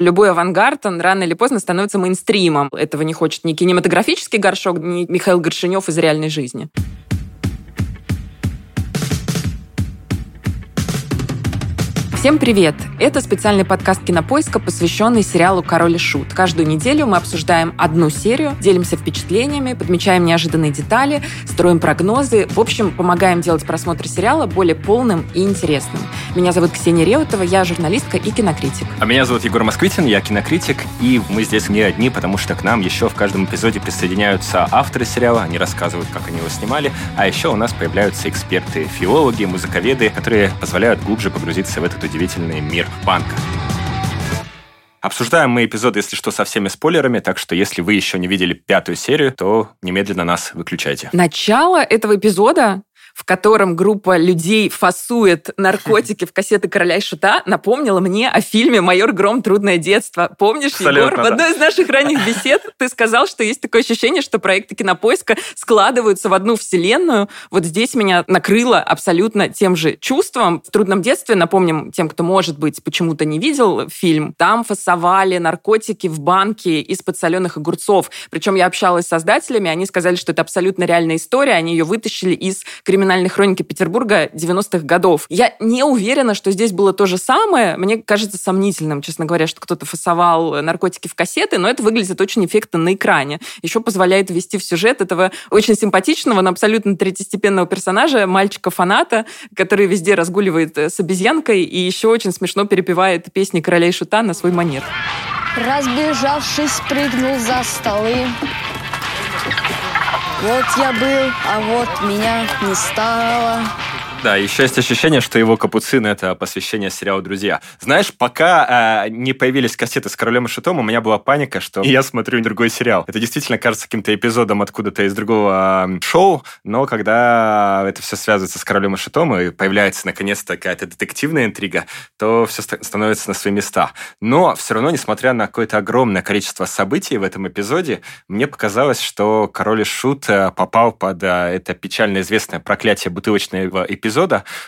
Любой авангард, он рано или поздно становится мейнстримом. Этого не хочет ни кинематографический горшок, ни Михаил Горшенёв из реальной жизни. Всем привет! Это специальный подкаст «Кинопоиска», посвященный сериалу «Король и шут». Каждую неделю мы обсуждаем одну серию, делимся впечатлениями, подмечаем неожиданные детали, строим прогнозы. В общем, помогаем делать просмотр сериала более полным и интересным. Меня зовут Ксения Реутова, я журналистка и кинокритик. А меня зовут Егор Москвитин, я кинокритик, и мы здесь не одни, потому что к нам еще в каждом эпизоде присоединяются авторы сериала, они рассказывают, как они его снимали, а еще у нас появляются эксперты, филологи, музыковеды, которые позволяют глубже погрузиться в эту удивительный мир панка. Обсуждаем мы эпизод, если что, со всеми спойлерами, так что если вы еще не видели пятую серию, то немедленно нас выключайте. Начало этого эпизода, в котором группа людей фасует наркотики в кассеты «Короля и шута», напомнила мне о фильме «Майор Гром. Трудное детство». Помнишь, абсолютно, Егор? Да. В одной из наших ранних бесед ты сказал, что есть такое ощущение, что проекты «Кинопоиска» складываются в одну вселенную. Вот здесь меня накрыло абсолютно тем же чувством. В «Трудном детстве», напомним тем, кто, может быть, почему-то не видел фильм, там фасовали наркотики в банке из подсоленных огурцов. Причем я общалась с создателями, они сказали, что это абсолютно реальная история, они ее вытащили из криминальной хроники Петербурга 90-х годов. Я не уверена, что здесь было то же самое. Мне кажется сомнительным, честно говоря, что кто-то фасовал наркотики в кассеты, но это выглядит очень эффектно на экране. Еще позволяет ввести в сюжет этого очень симпатичного, но абсолютно третьестепенного персонажа, мальчика-фаната, который везде разгуливает с обезьянкой и еще очень смешно перепевает песни «Короля и шута» на свой манер. Разбежавшись, прыгнул за столы. Вот я был, а вот меня не стало. Да, еще есть ощущение, что его капуцин — это посвящение сериалу «Друзья». Знаешь, пока не появились кассеты с «Королем и шутом», у меня была паника, что я смотрю другой сериал. Это действительно кажется каким-то эпизодом откуда-то из другого шоу, но когда это все связывается с «Королем и шутом» и появляется наконец-то какая-то детективная интрига, то все становится на свои места. Но все равно, несмотря на какое-то огромное количество событий в этом эпизоде, мне показалось, что «Король и шут» попал под это печально известное проклятие бутылочного эпизода,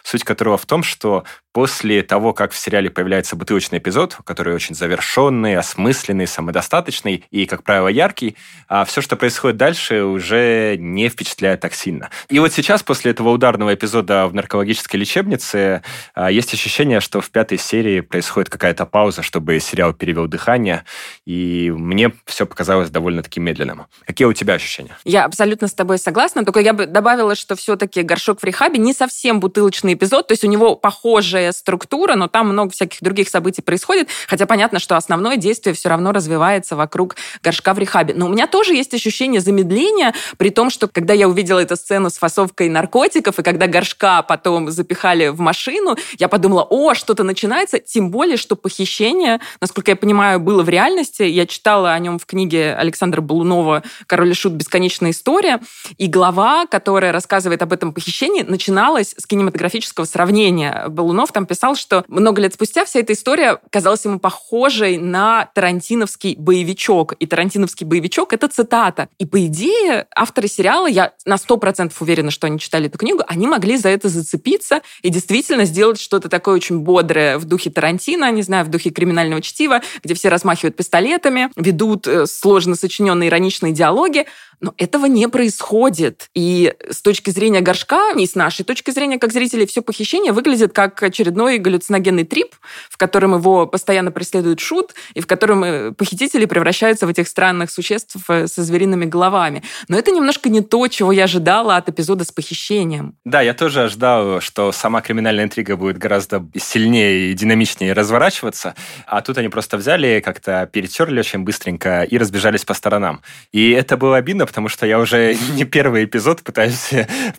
суть которого в том, что после того, как в сериале появляется бутылочный эпизод, который очень завершенный, осмысленный, самодостаточный и, как правило, яркий, а все, что происходит дальше, уже не впечатляет так сильно. И вот сейчас, после этого ударного эпизода в наркологической лечебнице, есть ощущение, что в пятой серии происходит какая-то пауза, чтобы сериал перевел дыхание, и мне все показалось довольно-таки медленным. Какие у тебя ощущения? Я абсолютно с тобой согласна, только я бы добавила, что все-таки «Горшок в рехабе» не совсем бутылочный эпизод, то есть у него похожая структура, но там много всяких других событий происходит, хотя понятно, что основное действие все равно развивается вокруг горшка в рехабе. Но у меня тоже есть ощущение замедления, при том, что когда я увидела эту сцену с фасовкой наркотиков, и когда горшка потом запихали в машину, я подумала, о, что-то начинается, тем более, что похищение, насколько я понимаю, было в реальности. Я читала о нем в книге Александра Балунова «Король и шут. Бесконечная история», и глава, которая рассказывает об этом похищении, начиналась с кинематографического сравнения. Балунов там писал, что много лет спустя вся эта история казалась ему похожей на тарантиновский боевичок. И тарантиновский боевичок — это цитата. И, по идее, авторы сериала, я на 100% уверена, что они читали эту книгу, они могли за это зацепиться и действительно сделать что-то такое очень бодрое в духе Тарантино, не знаю, в духе криминального чтива, где все размахивают пистолетами, ведут сложно сочиненные ироничные диалоги. Но этого не происходит. И с точки зрения горшка, и с нашей точки зрения как зрителей, все похищение выглядит как очередной галлюциногенный трип, в котором его постоянно преследует шут, и в котором похитители превращаются в этих странных существ со звериными головами. Но это немножко не то, чего я ожидала от эпизода с похищением. Да, я тоже ожидал, что сама криминальная интрига будет гораздо сильнее и динамичнее разворачиваться, а тут они просто взяли, как-то перетерли очень быстренько и разбежались по сторонам. И это было обидно, потому что я уже не первый эпизод пытаюсь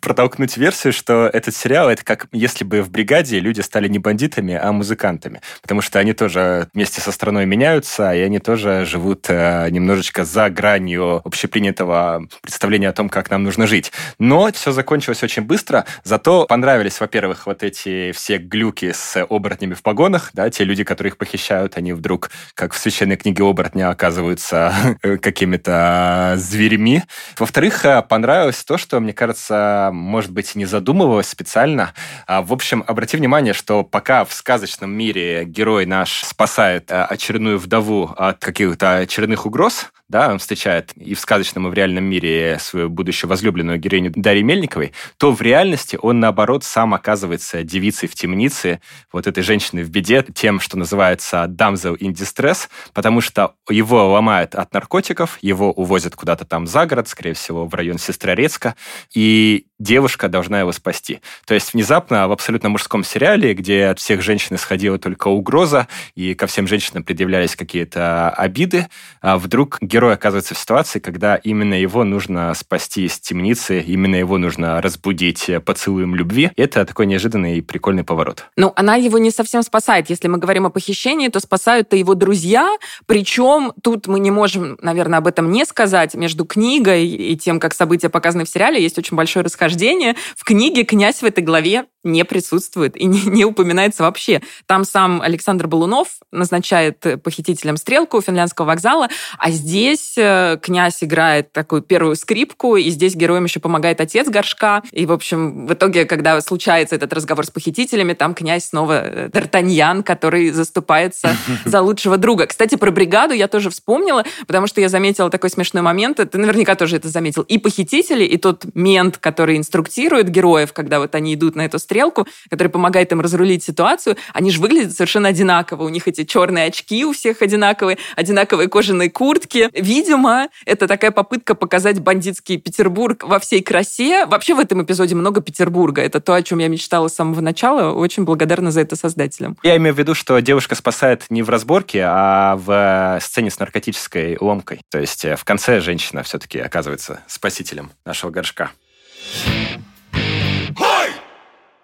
протолкнуть версию, что этот сериал — это как если бы в «Бригаде» люди стали не бандитами, а музыкантами, потому что они тоже вместе со страной меняются, и они тоже живут немножечко за гранью общепринятого представления о том, как нам нужно жить. Но все закончилось очень быстро, зато понравились, во-первых, вот эти все глюки с оборотнями в погонах, да, те люди, которые их похищают, они вдруг, как в священной книге оборотня, оказываются какими-то зверями. Во-вторых, понравилось то, что, мне кажется, может быть, не задумывалось специально. В общем, обрати внимание, что пока в сказочном мире герой наш спасает очередную вдову от каких-то очередных угроз, да, он встречает и в сказочном, и в реальном мире свою будущую возлюбленную героиню Дарьи Мельниковой, то в реальности он, наоборот, сам оказывается девицей в темнице, вот этой женщины в беде, тем, что называется «damsel in distress», потому что его ломают от наркотиков, его увозят куда-то там за город, скорее всего, в район Сестрорецка, и девушка должна его спасти. То есть внезапно в абсолютно мужском сериале, где от всех женщин исходила только угроза, и ко всем женщинам предъявлялись какие-то обиды, вдруг герой оказывается в ситуации, когда именно его нужно спасти из темницы, именно его нужно разбудить поцелуем любви. Это такой неожиданный и прикольный поворот. Ну, она его не совсем спасает. Если мы говорим о похищении, то спасают-то его друзья. Причем тут мы не можем, наверное, об этом не сказать. Между книгой и тем, как события показаны в сериале, есть очень большое расхождение. В книге князь в этой главе не присутствует и не упоминается вообще. Там сам Александр Балунов назначает похитителем стрелку финляндского вокзала, а здесь князь играет такую первую скрипку, и здесь героям еще помогает отец Горшка. И, в общем, в итоге, когда случается этот разговор с похитителями, там князь снова Д'Артаньян, который заступается за лучшего друга. Кстати, про бригаду я тоже вспомнила, потому что я заметила такой смешной момент. Ты наверняка тоже это заметил. И похитители, и тот мент, который инструктирует героев, когда вот они идут на эту стрелку, который помогает им разрулить ситуацию, они же выглядят совершенно одинаково. У них эти черные очки у всех одинаковые, одинаковые кожаные куртки. Видимо, это такая попытка показать бандитский Петербург во всей красе. Вообще в этом эпизоде много Петербурга. Это то, о чем я мечтала с самого начала. Очень благодарна за это создателям. Я имею в виду, что девушка спасает не в разборке, а в сцене с наркотической ломкой. То есть в конце женщина все-таки оказывается спасителем нашего Горшка.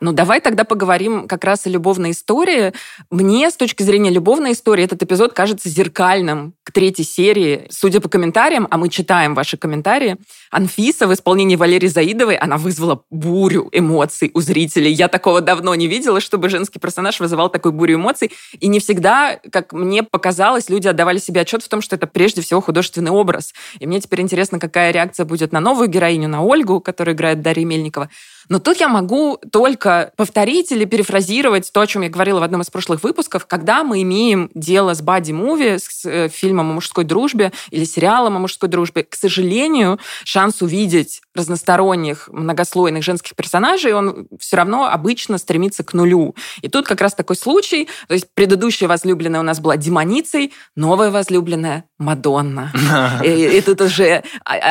Ну, давай тогда поговорим как раз о любовной истории. Мне, с точки зрения любовной истории, этот эпизод кажется зеркальным к третьей серии. Судя по комментариям, а мы читаем ваши комментарии, Анфиса в исполнении Валерии Заидовой, она вызвала бурю эмоций у зрителей. Я такого давно не видела, чтобы женский персонаж вызывал такую бурю эмоций. И не всегда, как мне показалось, люди отдавали себе отчет в том, что это прежде всего художественный образ. И мне теперь интересно, какая реакция будет на новую героиню, на Ольгу, которую играет Дарья Мельникова. Но тут я могу только повторить или перефразировать то, о чем я говорила в одном из прошлых выпусков. Когда мы имеем дело с бади-муви, с фильмом о мужской дружбе или сериалом о мужской дружбе, к сожалению, шанс увидеть разносторонних, многослойных женских персонажей, он все равно обычно стремится к нулю. И тут как раз такой случай. То есть предыдущая возлюбленная у нас была демоницей, новая возлюбленная — Мадонна. И тут уже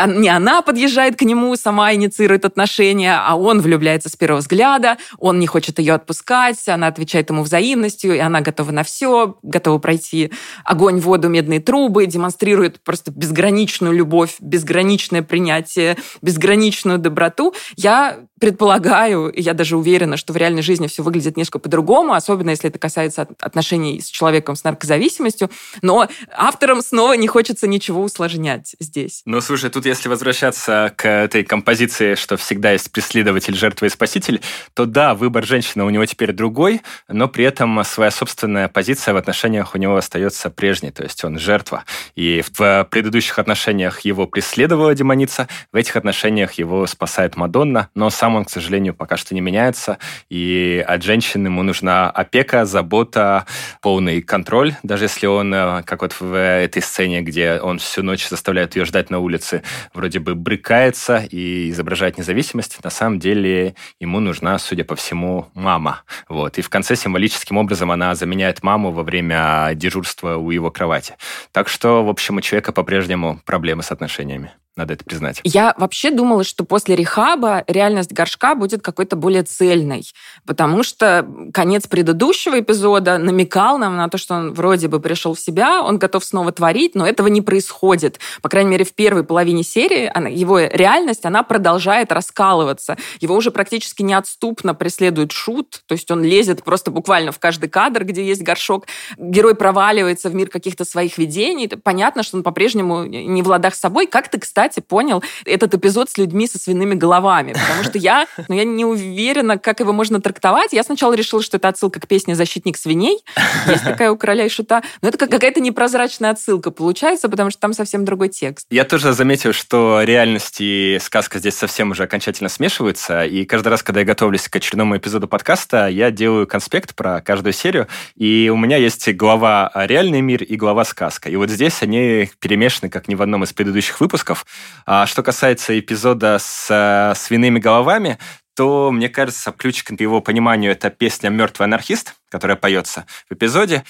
не она подъезжает к нему, сама инициирует отношения, а он влюбляется с первого взгляда, он не хочет ее отпускать, она отвечает ему взаимностью, и она готова на все, готова пройти огонь, воду, медные трубы, демонстрирует просто безграничную любовь, безграничное принятие, безграничную доброту. Я предполагаю, и я даже уверена, что в реальной жизни все выглядит несколько по-другому, особенно если это касается отношений с человеком с наркозависимостью, но авторам снова не хочется ничего усложнять здесь. Ну, слушай, тут если возвращаться к этой композиции, что всегда есть преследователь, жертва и спаситель, то да, выбор женщины у него теперь другой, но при этом своя собственная позиция в отношениях у него остается прежней, то есть он жертва. И в предыдущих отношениях его преследовала демоница, в этих отношениях его спасает Мадонна, но сам он, к сожалению, пока что не меняется, и от женщины ему нужна опека, забота, полный контроль, даже если он, как вот в этой сцене, где он всю ночь заставляет ее ждать на улице, вроде бы брыкается и изображает независимость, на самом деле ему нужна, судя по всему, мама. Вот. И в конце символическим образом она заменяет маму во время дежурства у его кровати. Так что, в общем, у человека по-прежнему проблемы с отношениями. Надо это признать. Я вообще думала, что после рехаба реальность Горшка будет какой-то более цельной, потому что конец предыдущего эпизода намекал нам на то, что он вроде бы пришел в себя, он готов снова творить, но этого не происходит. По крайней мере, в первой половине серии его реальность, она продолжает раскалываться. Его уже практически неотступно преследует Шут, то есть он лезет просто буквально в каждый кадр, где есть Горшок. Герой проваливается в мир каких-то своих видений. Понятно, что он по-прежнему не в ладах с собой. Как-то, кстати, кстати, понял этот эпизод с людьми со свиными головами, потому что я не уверена, как его можно трактовать. Я сначала решила, что это отсылка к песне «Защитник свиней». Есть такая у «Короля и шута». Но это какая-то непрозрачная отсылка получается, потому что там совсем другой текст. Я тоже заметил, что реальность и сказка здесь совсем уже окончательно смешиваются, и каждый раз, когда я готовлюсь к очередному эпизоду подкаста, я делаю конспект про каждую серию, и у меня есть глава «Реальный мир» и глава «Сказка». И вот здесь они перемешаны, как ни в одном из предыдущих выпусков. А что касается эпизода с свиными головами, то, мне кажется, ключ к его пониманию – это песня «Мертвый анархист», которая поется в эпизоде.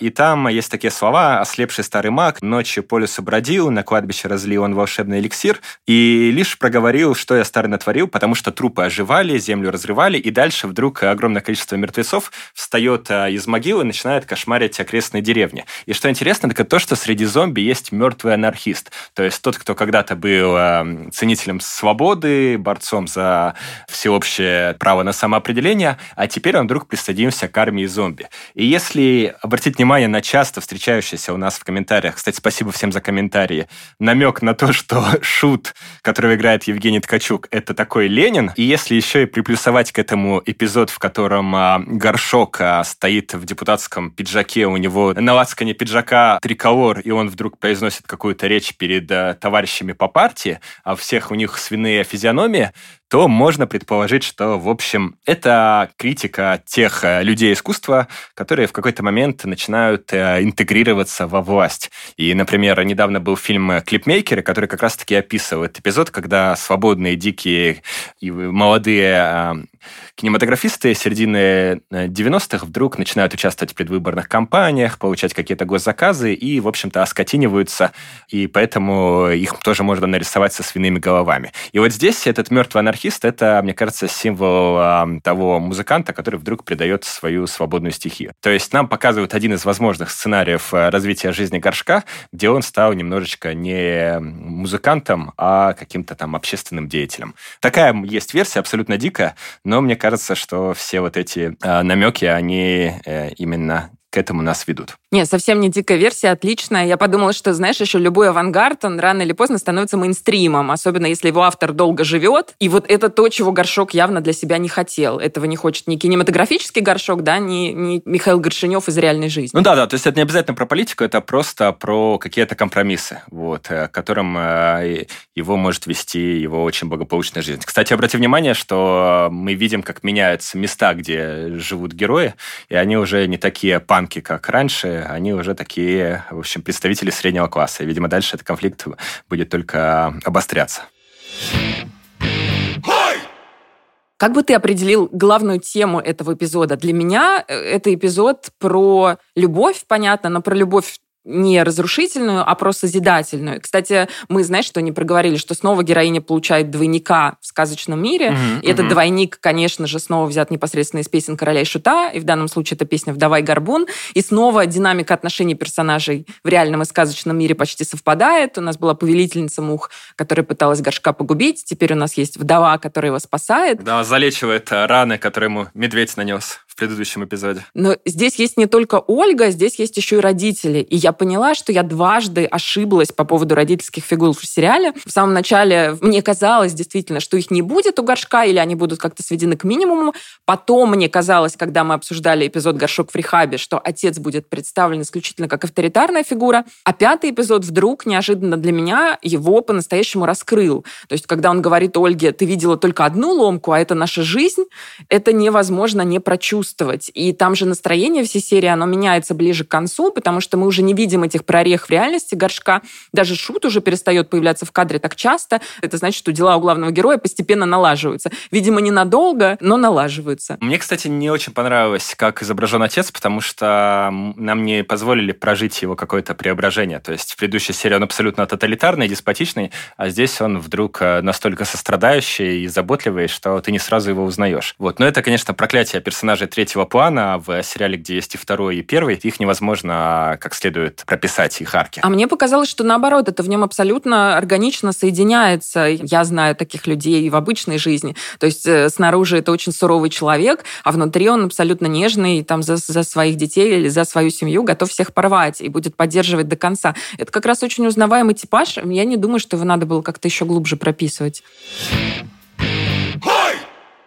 И там есть такие слова: «Ослепший старый маг ночью по лесу бродил, на кладбище разлил он волшебный эликсир, и лишь проговорил, что я старый натворил, потому что трупы оживали, землю разрывали». И дальше вдруг огромное количество мертвецов встает из могилы и начинает кошмарить окрестные деревни. И что интересно, так это то, что среди зомби есть мертвый анархист. То есть тот, кто когда-то был ценителем свободы, борцом за всеобщее право на самоопределение, а теперь он вдруг присоединился к армии и зомби. И если обратить внимание на часто встречающийся у нас в комментариях, кстати, спасибо всем за комментарии, намек на то, что Шут, которого играет Евгений Ткачук, это такой Ленин, и если еще и приплюсовать к этому эпизод, в котором Горшок стоит в депутатском пиджаке, у него на лацкане пиджака триколор, и он вдруг произносит какую-то речь перед товарищами по партии, а всех у них свиные физиономии, то можно предположить, что, в общем, это критика тех людей искусства, которые в какой-то момент начинают интегрироваться во власть. И, например, недавно был фильм «Клипмейкеры», который как раз-таки описывал этот эпизод, когда свободные, дикие и молодые кинематографисты середины 90-х вдруг начинают участвовать в предвыборных кампаниях, получать какие-то госзаказы и, в общем-то, оскотиниваются, и поэтому их тоже можно нарисовать со свиными головами. И вот здесь этот мертвый анархист, это, мне кажется, символ того музыканта, который вдруг придает свою свободную стихию. То есть нам показывают один из возможных сценариев развития жизни Горшка, где он стал немножечко не музыкантом, а каким-то там общественным деятелем. Такая есть версия, абсолютно дикая, но мне кажется, что все вот эти намеки, они именно к этому нас ведут. Нет, совсем не дикая версия, отличная. Я подумала, что, знаешь, еще любой авангард, он рано или поздно становится мейнстримом, особенно если его автор долго живет. И вот это то, чего Горшок явно для себя не хотел. Этого не хочет ни кинематографический Горшок, да, ни Михаил Горшенёв из реальной жизни. Ну да, то есть это не обязательно про политику, это просто про какие-то компромиссы, вот, к которым его может вести его очень благополучная жизнь. Кстати, обрати внимание, что мы видим, как меняются места, где живут герои, и они уже не такие панки, как раньше, они уже такие, в общем, представители среднего класса. И, видимо, дальше этот конфликт будет только обостряться. Как бы ты определил главную тему этого эпизода? Для меня это эпизод про любовь, понятно, но про любовь не разрушительную, а про созидательную. Кстати, мы, знаешь, что не проговорили, что снова героиня получает двойника в сказочном мире. И этот двойник, конечно же, снова взят непосредственно из песен «Короля и шута», и в данном случае это песня «Вдова и горбун». И снова динамика отношений персонажей в реальном и сказочном мире почти совпадает. У нас была повелительница мух, которая пыталась Горшка погубить. Теперь у нас есть вдова, которая его спасает. Да, залечивает раны, которые ему медведь нанес в предыдущем эпизоде. Но здесь есть не только Ольга, здесь есть еще и родители. И я поняла, что я дважды ошиблась по поводу родительских фигур в сериале. В самом начале мне казалось действительно, что их не будет у Горшка, или они будут как-то сведены к минимуму. Потом мне казалось, когда мы обсуждали эпизод «Горшок в рехабе», что отец будет представлен исключительно как авторитарная фигура. А пятый эпизод вдруг, неожиданно для меня, его по-настоящему раскрыл. То есть, когда он говорит Ольге: «Ты видела только одну ломку, а это наша жизнь», это невозможно не прочувствовать. И там же настроение всей серии, оно меняется ближе к концу, потому что мы уже не видим этих прорех в реальности Горшка. Даже Шут уже перестает появляться в кадре так часто. Это значит, что дела у главного героя постепенно налаживаются. Видимо, ненадолго, но налаживаются. Мне, кстати, не очень понравилось, как изображен отец, потому что нам не позволили прожить его какое-то преображение. То есть в предыдущей серии он абсолютно тоталитарный, деспотичный, а здесь он вдруг настолько сострадающий и заботливый, что ты не сразу его узнаешь. Вот. Но это, конечно, проклятие персонажей третьего плана, в сериале, где есть и второй, и первый, их невозможно как следует прописать, их арки. А мне показалось, что наоборот, это в нем абсолютно органично соединяется. Я знаю таких людей и в обычной жизни. То есть снаружи это очень суровый человек, а внутри он абсолютно нежный, и там за своих детей или за свою семью готов всех порвать и будет поддерживать до конца. Это как раз очень узнаваемый типаж. Я не думаю, что его надо было как-то еще глубже прописывать.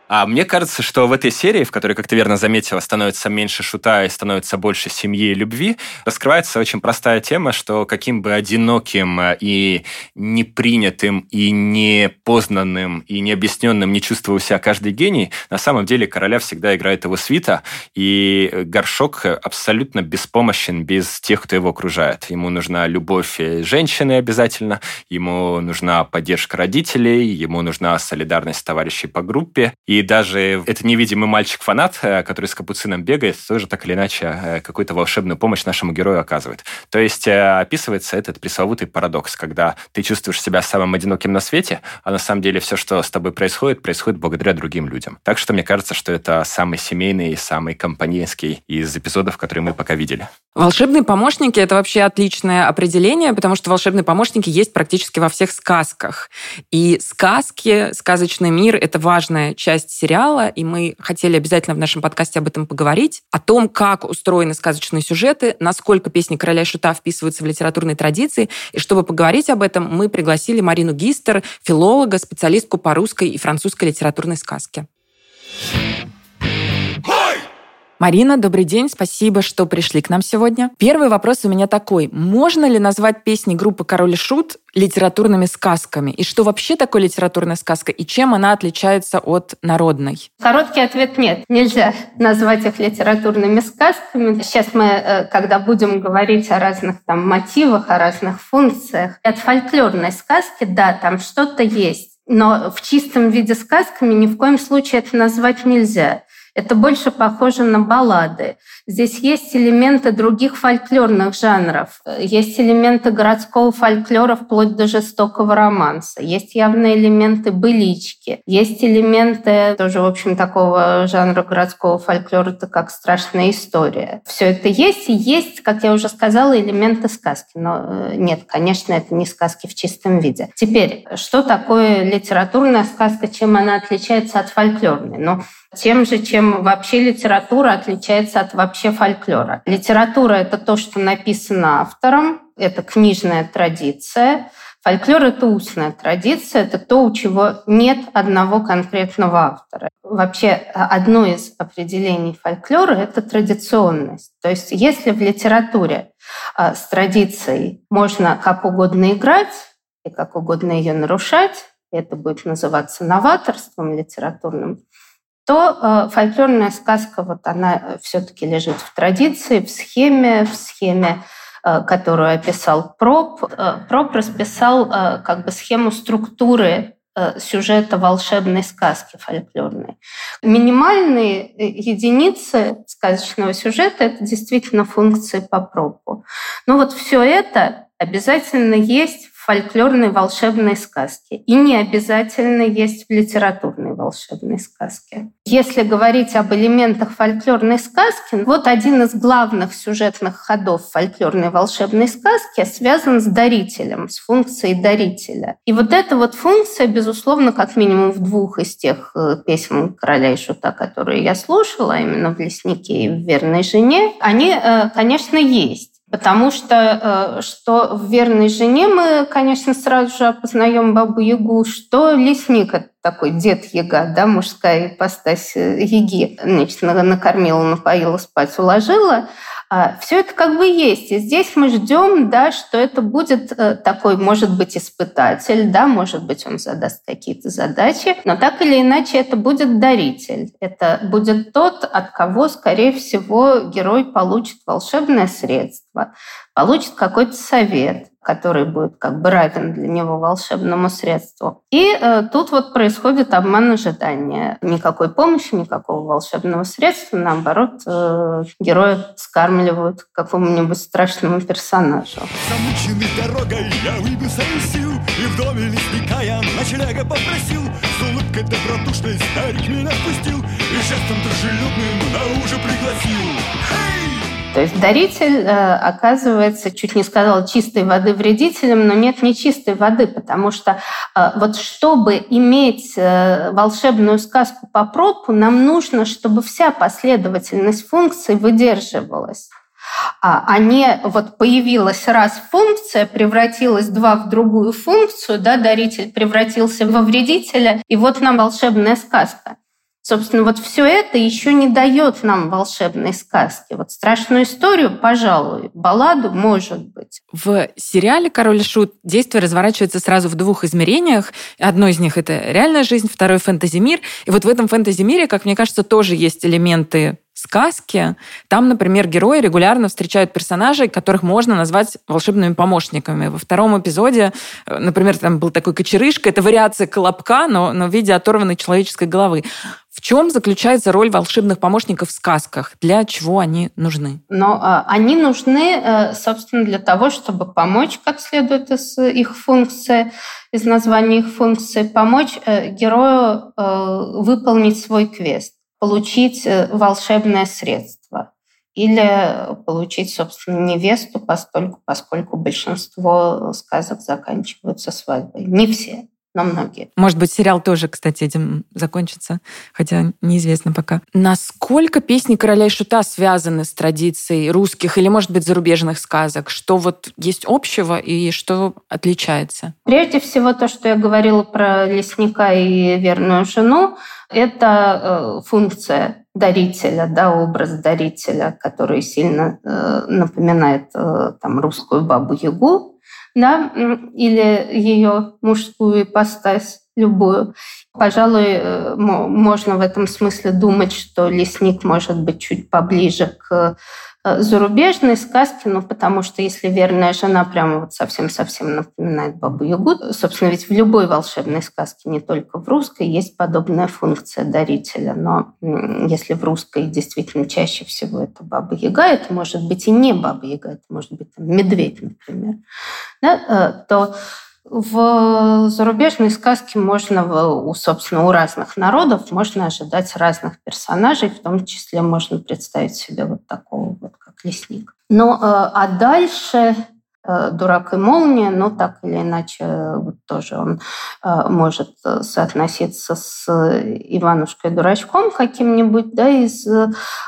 А мне кажется, что в этой серии, в которой, как ты верно заметила, становится меньше шута и становится больше семьи и любви, раскрывается очень простая тема, что каким бы одиноким и непринятым, и непознанным, и необъясненным не чувствовал себя каждый гений, на самом деле короля всегда играет его свита, и горшок абсолютно беспомощен без тех, кто его окружает. Ему нужна любовь женщины обязательно, ему нужна поддержка родителей, ему нужна солидарность товарищей по группе. И даже этот невидимый мальчик-фанат, который с капуцином бегает, тоже так или иначе какую-то волшебную помощь нашему герою оказывает. То есть описывается этот пресловутый парадокс, когда ты чувствуешь себя самым одиноким на свете, а на самом деле все, что с тобой происходит, происходит благодаря другим людям. Так что мне кажется, что это самый семейный и самый компанейский из эпизодов, которые мы пока видели. Волшебные помощники – это вообще отличное определение, потому что волшебные помощники есть практически во всех сказках. И сказки, сказочный мир – это важная часть сериала, и мы хотели обязательно в нашем подкасте об этом поговорить, о том, как устроены сказочные сюжеты, насколько песни «Короля и шута» вписываются в литературные традиции. И чтобы поговорить об этом, мы пригласили Марину Гистер, филолога, специалистку по русской и французской литературной сказке. Марина, добрый день, спасибо, что пришли к нам сегодня. Первый вопрос у меня такой. Можно ли назвать песни группы «Король и шут» литературными сказками? И что вообще такое литературная сказка? И чем она отличается от народной? Короткий ответ – нет. Нельзя назвать их литературными сказками. Сейчас мы, когда будем говорить о разных там мотивах, о разных функциях, от фольклорной сказки, да, там что-то есть. Но в чистом виде сказками ни в коем случае это назвать нельзя. Это больше похоже на баллады. Здесь есть элементы других фольклорных жанров, есть элементы городского фольклора вплоть до жестокого романса, есть явные элементы былички, есть элементы тоже, в общем, такого жанра городского фольклора, как страшная история. Все это есть, и есть, как я уже сказала, элементы сказки. Но нет, конечно, это не сказки в чистом виде. Теперь, что такое литературная сказка, чем она отличается от фольклорной? Ну, тем же, чем вообще литература отличается от вообще фольклора. Литература – это то, что написано автором, это книжная традиция. Фольклор – это устная традиция, это то, у чего нет одного конкретного автора. Вообще, одно из определений фольклора – это традиционность. То есть если в литературе с традицией можно как угодно играть и как угодно ее нарушать, это будет называться новаторством литературным, то фольклорная сказка, вот она все-таки лежит в традиции, в схеме, которую описал Проб. Проб расписал как бы схему структуры сюжета волшебной сказки фольклорной. Минимальные единицы сказочного сюжета – это действительно функции по Пробу. Но вот все это обязательно есть в фольклорной волшебной сказке и не обязательно есть в литературной волшебной сказке. Если говорить об элементах фольклорной сказки, вот один из главных сюжетных ходов фольклорной волшебной сказки связан с дарителем, с функцией дарителя. И вот эта вот функция, безусловно, как минимум в двух из тех песен «Короля и шута», которые я слушала, именно в «Леснике» и в «Верной жене», они, конечно, есть. Потому что в «Верной жене» мы, конечно, сразу же опознаем Бабу-ягу, что лесник – это такой дед-яга, да, мужская ипостась яги. Значит, накормила, напоила, спать уложила. Все это как бы есть. И здесь мы ждем, да, что это будет такой, может быть, испытатель, да, может быть, он задаст какие-то задачи, но так или иначе это будет даритель. Это будет тот, от кого, скорее всего, герой получит волшебное средство, получит какой-то совет, который будет как бы равен для него волшебному средству. И тут вот происходит обман ожидания. Никакой помощи, никакого волшебного средства. Наоборот, герои скармливают какому-нибудь страшному персонажу. Замученный дорогой я выбился из сил, и в доме лесника я ночлега попросил. С улыбкой добродушной старик меня впустил, и жестом дружелюбным на ужин пригласил. То есть даритель оказывается, чуть не сказала, чистой воды вредителем, но нет, не чистой воды, потому что вот чтобы иметь волшебную сказку по пропу, нам нужно, чтобы вся последовательность функций выдерживалась. А не вот появилась раз функция, превратилась два в другую функцию, да, даритель превратился во вредителя, и вот нам волшебная сказка. Собственно, вот все это еще не дает нам волшебной сказки. Вот страшную историю, пожалуй, балладу, может быть. В сериале «Король и шут» действие разворачивается сразу в двух измерениях. Одно из них — это реальная жизнь, второе — фэнтези-мир. И вот в этом фэнтези-мире, как мне кажется, тоже есть элементы сказки. Там, например, герои регулярно встречают персонажей, которых можно назвать волшебными помощниками. Во втором эпизоде, например, там был такой кочерышка, это вариация колобка, но в виде оторванной человеческой головы. В чем заключается роль волшебных помощников в сказках? Для чего они нужны? Но они нужны, собственно, для того, чтобы помочь, как следует из их функции, из названия их функции, помочь герою выполнить свой квест, получить волшебное средство или получить, собственно, невесту, поскольку большинство сказок заканчиваются свадьбой. Не все, но многие. Может быть, сериал тоже, кстати, этим закончится, хотя неизвестно пока. Насколько песни «Короля и шута» связаны с традицией русских или, может быть, зарубежных сказок? Что вот есть общего и что отличается? Прежде всего, то, что я говорила про лесника и верную жену, это функция дарителя, да, образ дарителя, который сильно напоминает там, русскую Бабу-ягу, да, или ее мужскую ипостась, любую. Пожалуй, можно в этом смысле думать, что лесник может быть чуть поближе к зарубежной сказке, ну, потому что если верная жена прямо вот совсем-совсем напоминает Бабу-Ягу, собственно, ведь в любой волшебной сказке, не только в русской, есть подобная функция дарителя, но если в русской действительно чаще всего это Баба-Яга, это может быть и не Баба-Яга, это может быть там, медведь, например, да, то в зарубежной сказке можно, собственно, у разных народов можно ожидать разных персонажей, в том числе можно представить себе вот такого вот, как лесник. Ну, а дальше «Дурак и молния», но так или иначе вот тоже он может соотноситься с Иванушкой-дурачком каким-нибудь, да, из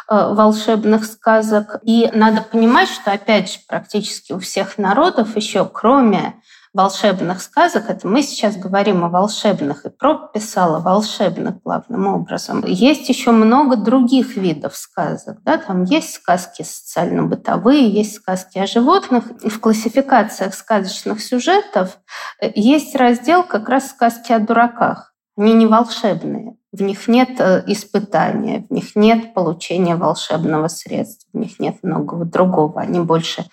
волшебных сказок. И надо понимать, что, опять же, практически у всех народов еще кроме волшебных сказок, это мы сейчас говорим о волшебных, и Проб писал о волшебных главным образом. Есть еще много других видов сказок. Да? Там есть сказки социально-бытовые, есть сказки о животных. В классификациях сказочных сюжетов есть раздел как раз сказки о дураках. Они не волшебные. В них нет испытания, в них нет получения волшебного средства, в них нет многого другого. Они больше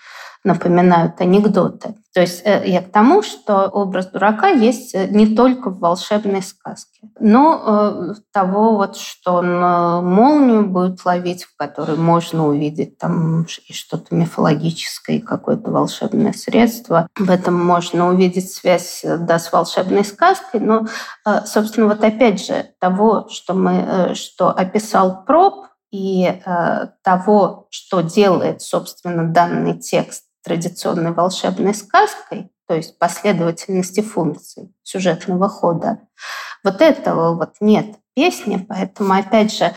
напоминают анекдоты. То есть я к тому, что образ дурака есть не только в волшебной сказке, но того, вот, что он молнию будет ловить, в которой можно увидеть там и что-то мифологическое, и какое-то волшебное средство. В этом можно увидеть связь, да, с волшебной сказкой, но, собственно, вот опять же, того, что описал Проб, и того, что делает, собственно, данный текст традиционной волшебной сказкой, то есть последовательности функций, сюжетного хода, вот этого вот нет в песне, поэтому, опять же,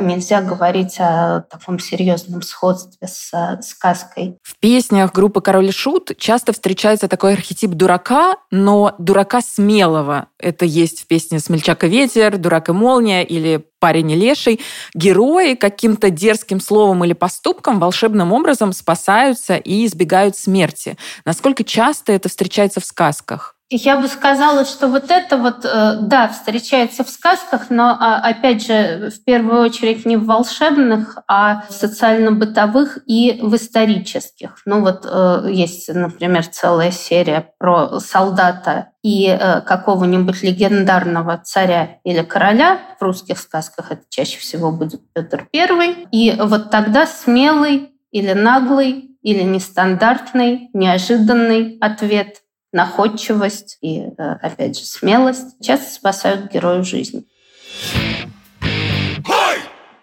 нельзя говорить о таком серьезном сходстве с сказкой. В песнях группы «Король и шут» часто встречается такой архетип дурака, но дурака смелого. Это есть в песне «Смельчак и ветер», «Дурак и молния» или «Парень и леший». Герои каким-то дерзким словом или поступком волшебным образом спасаются и избегают смерти. Насколько часто это встречается в сказках? Я бы сказала, что вот это вот, да, встречается в сказках, но, опять же, в первую очередь не в волшебных, а в социально-бытовых и в исторических. Ну вот есть, например, целая серия про солдата и какого-нибудь легендарного царя или короля. В русских сказках это чаще всего будет Петр I. И вот тогда смелый или наглый, или нестандартный, неожиданный ответ, находчивость и, опять же, смелость часто спасают герою жизни.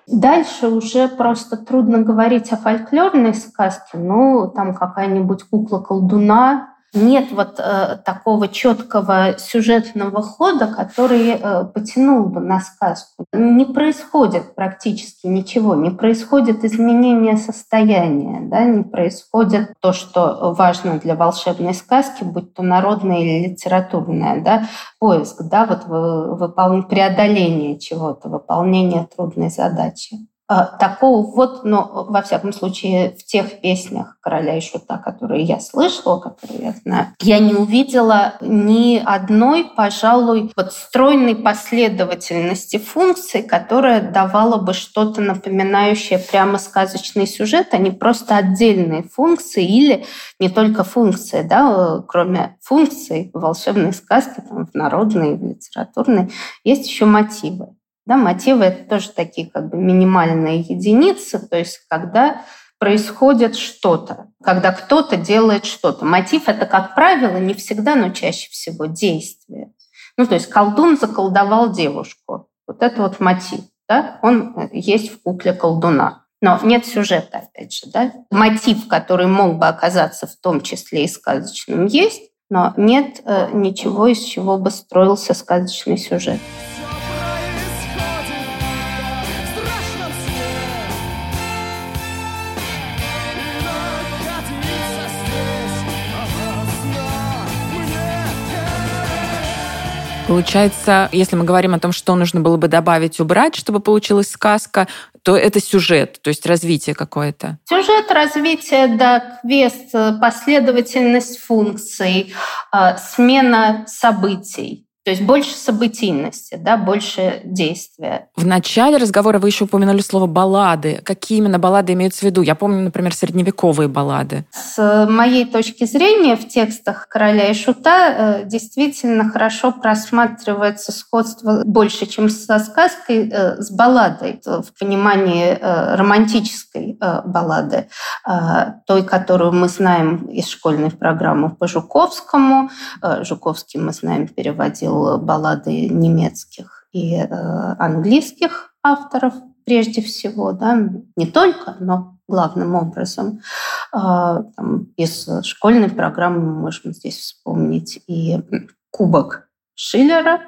Дальше уже просто трудно говорить о фольклорной сказке, ну, там какая-нибудь кукла-колдуна. Нет вот такого четкого сюжетного хода, который потянул бы на сказку. Не происходит практически ничего, не происходит изменение состояния, да, не происходит то, что важно для волшебной сказки, будь то народная или литературная, да, поиск, да, вот преодоление чего-то, выполнение трудной задачи. Такого вот, но во всяком случае в тех песнях «Короля и шута», которые я слышала, которые я знаю, я не увидела ни одной, пожалуй, вот стройной последовательности функций, которая давала бы что-то напоминающее прямо сказочный сюжет, а не просто отдельные функции или не только функции, да, кроме функций в волшебной сказке, там, в народной, в литературной, есть еще мотивы. Да, мотивы — это тоже такие как бы минимальные единицы, то есть когда происходит что-то, когда кто-то делает что-то. Мотив — это, как правило, не всегда, но чаще всего действие. Ну, то есть колдун заколдовал девушку. Вот это вот мотив, да? Он есть в кукле колдуна. Но нет сюжета, опять же, да? Мотив, который мог бы оказаться в том числе и сказочным, есть, но нет ничего, из чего бы строился сказочный сюжет. Получается, если мы говорим о том, что нужно было бы добавить, убрать, чтобы получилась сказка, то это сюжет, то есть развитие какое-то. Сюжет, развитие, да, квест, последовательность функций, смена событий. То есть больше событийности, да, больше действия. В начале разговора вы еще упомянули слово «баллады». Какие именно баллады имеются в виду? Я помню, например, средневековые баллады. С моей точки зрения, в текстах «Короля и шута» действительно хорошо просматривается сходство больше, чем со сказкой, с балладой, в понимании романтической баллады, той, которую мы знаем из школьной программы по Жуковскому. Жуковский, мы знаем, переводил баллады немецких и английских авторов прежде всего, да, не только, но главным образом. Там, из школьной программы мы можем здесь вспомнить и «Кубок Шиллера»,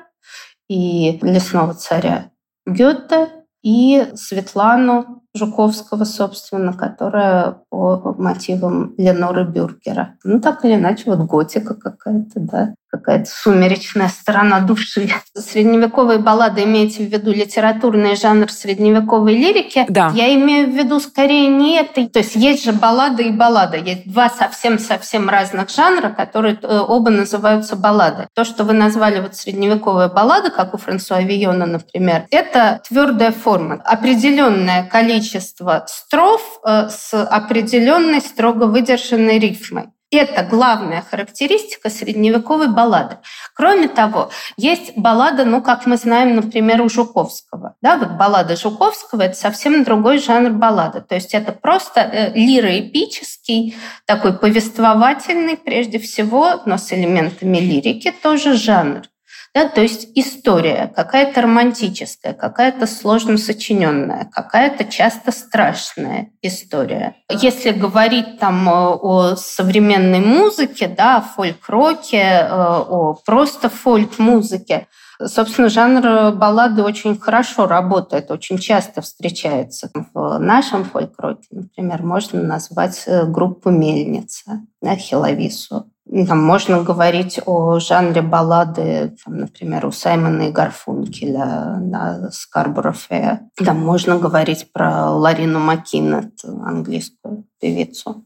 и «Лесного царя» Гёте, и Светлану Жуковского, собственно, которая по мотивам Леноры Бюргера. Ну, так или иначе, вот готика какая-то, да, какая-то сумеречная сторона души. Средневековые баллады, имеете в виду литературный жанр средневековой лирики? Да. Я имею в виду скорее не это. То есть есть же баллада и баллада. Есть два совсем-совсем разных жанра, которые оба называются баллады. То, что вы назвали вот средневековая баллада, как у Франсуа Вийона, например, это твердая форма. Определенное количество строф с определенной строго выдержанной рифмой. Это главная характеристика средневековой баллады. Кроме того, есть баллада, ну, как мы знаем, например, у Жуковского. Да, вот баллада Жуковского — это совсем другой жанр баллады. То есть это просто лироэпический, такой повествовательный, прежде всего, но с элементами лирики тоже жанр. Да, то есть история какая-то романтическая, какая-то сложно сочиненная, какая-то часто страшная история. Если говорить там о современной музыке, да, о фольк-роке, о просто фольк-музыке, собственно, жанр баллады очень хорошо работает, очень часто встречается. В нашем фольк-роке, например, можно назвать группу «Мельница», да, Хилавису. Там можно говорить о жанре баллады, там, например, у Саймона и Гарфункеля на Scarborough Fair. Там можно говорить про Лорину Маккинет, английскую певицу.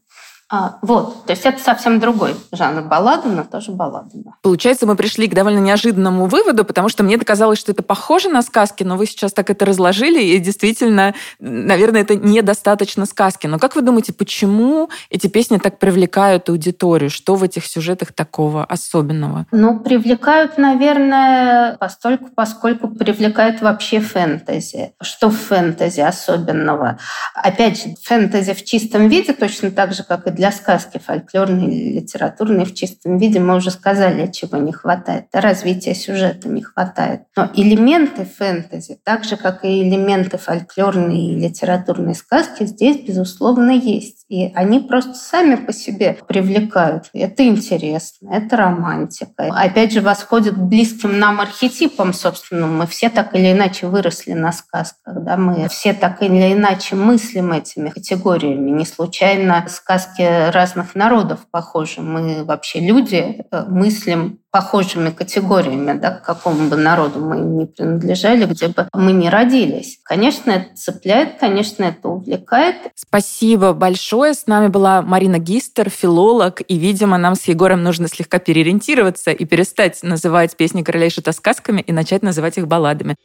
Вот, то есть это совсем другой жанр баллады, но тоже баллада. Да. Получается, мы пришли к довольно неожиданному выводу, потому что мне казалось, что это похоже на сказки, но вы сейчас так это разложили, и действительно, наверное, это недостаточно сказки. Но как вы думаете, почему эти песни так привлекают аудиторию? Что в этих сюжетах такого особенного? Ну, привлекают, наверное, постольку, поскольку привлекает вообще фэнтези. Что в фэнтези особенного? Опять же, фэнтези в чистом виде, точно так же, как и для сказки фольклорной или литературной в чистом виде, мы уже сказали, чего не хватает. Развития сюжета не хватает. Но элементы фэнтези, так же, как и элементы фольклорной и литературной сказки, здесь, безусловно, есть. И они просто сами по себе привлекают. Это интересно, это романтика. Опять же, восходит к близким нам архетипам, собственно. Мы все так или иначе выросли на сказках. Да? Мы все так или иначе мыслим этими категориями. Не случайно сказки разных народов похожи. Мы вообще люди мыслим похожими категориями, да, к какому бы народу мы ни принадлежали, где бы мы ни родились. Конечно, это цепляет, конечно, это увлекает. Спасибо большое. С нами была Марина Гистер, филолог, и, видимо, нам с Егором нужно слегка переориентироваться и перестать называть песни «Короля и шута» сказками и начать называть их балладами.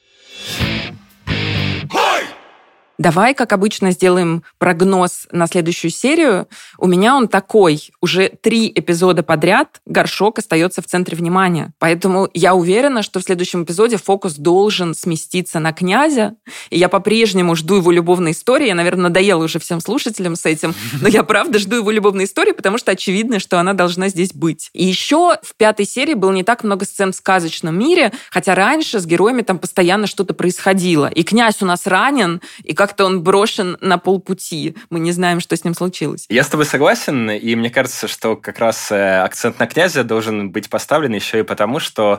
Давай, как обычно, сделаем прогноз на следующую серию. У меня он такой. Уже 3 эпизода подряд горшок остается в центре внимания. Поэтому я уверена, что в следующем эпизоде фокус должен сместиться на князя. И я по-прежнему жду его любовной истории. Я, наверное, надоела уже всем слушателям с этим. Но я правда жду его любовной истории, потому что очевидно, что она должна здесь быть. И еще в 5 серии было не так много сцен в сказочном мире, хотя раньше с героями там постоянно что-то происходило. И князь у нас ранен, и как-то он брошен на полпути. Мы не знаем, что с ним случилось. Я с тобой согласен, и мне кажется, что как раз акцент на князя должен быть поставлен еще и потому, что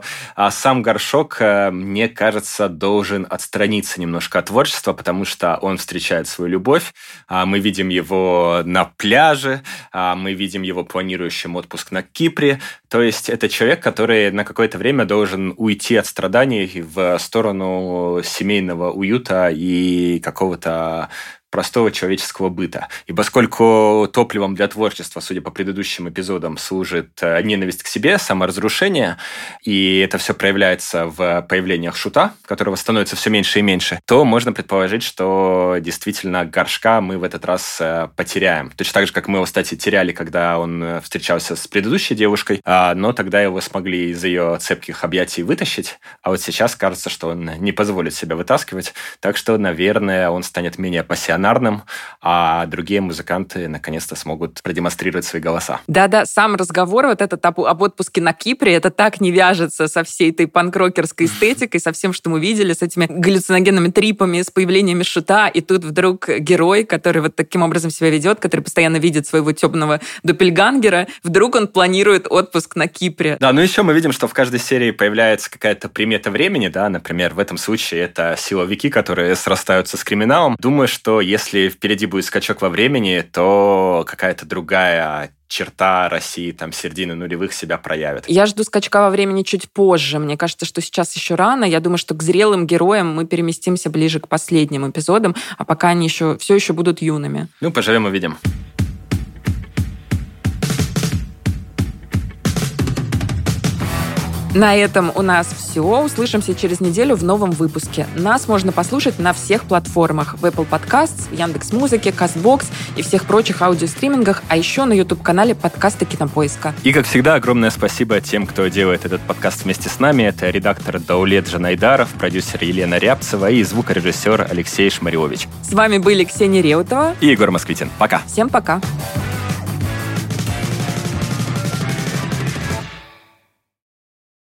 сам горшок, мне кажется, должен отстраниться немножко от творчества, потому что он встречает свою любовь. Мы видим его на пляже, мы видим его планирующим отпуск на Кипре. То есть это человек, который на какое-то время должен уйти от страданий в сторону семейного уюта и какого-то простого человеческого быта. И поскольку топливом для творчества, судя по предыдущим эпизодам, служит ненависть к себе, саморазрушение, и это все проявляется в появлениях шута, которого становится все меньше и меньше, то можно предположить, что действительно горшка мы в этот раз потеряем. Точно так же, как мы его, кстати, теряли, когда он встречался с предыдущей девушкой, но тогда его смогли из ее цепких объятий вытащить, а вот сейчас кажется, что он не позволит себя вытаскивать, так что, наверное, он станет менее пассионарным, а другие музыканты наконец-то смогут продемонстрировать свои голоса. Да-да, сам разговор вот этот об отпуске на Кипре, это так не вяжется со всей этой панк-рокерской эстетикой, со всем, что мы видели, с этими галлюциногенными трипами, с появлениями шута, и тут вдруг герой, который вот таким образом себя ведет, который постоянно видит своего темного доппельгангера, вдруг он планирует отпуск на Кипре. Да, ну еще мы видим, что в каждой серии появляется какая-то примета времени, да, например, в этом случае это силовики, которые срастаются с криминалом. Думаю, что если впереди будет скачок во времени, то какая-то другая черта России, там, середины нулевых себя проявит. Я жду скачка во времени чуть позже. Мне кажется, что сейчас еще рано. Я думаю, что к зрелым героям мы переместимся ближе к последним эпизодам, а пока они еще все еще будут юными. Ну, поживем, увидим. На этом у нас все. Услышимся через неделю в новом выпуске. Нас можно послушать на всех платформах. В Apple Podcasts, Яндекс.Музыке, Castbox и всех прочих аудиостримингах, а еще на YouTube-канале подкаста Кинопоиска. И, как всегда, огромное спасибо тем, кто делает этот подкаст вместе с нами. Это редактор Даулет Жанайдаров, продюсер Елена Рябцева и звукорежиссер Алексей Шмариович. С вами были Ксения Реутова и Егор Москвитин. Пока. Всем пока.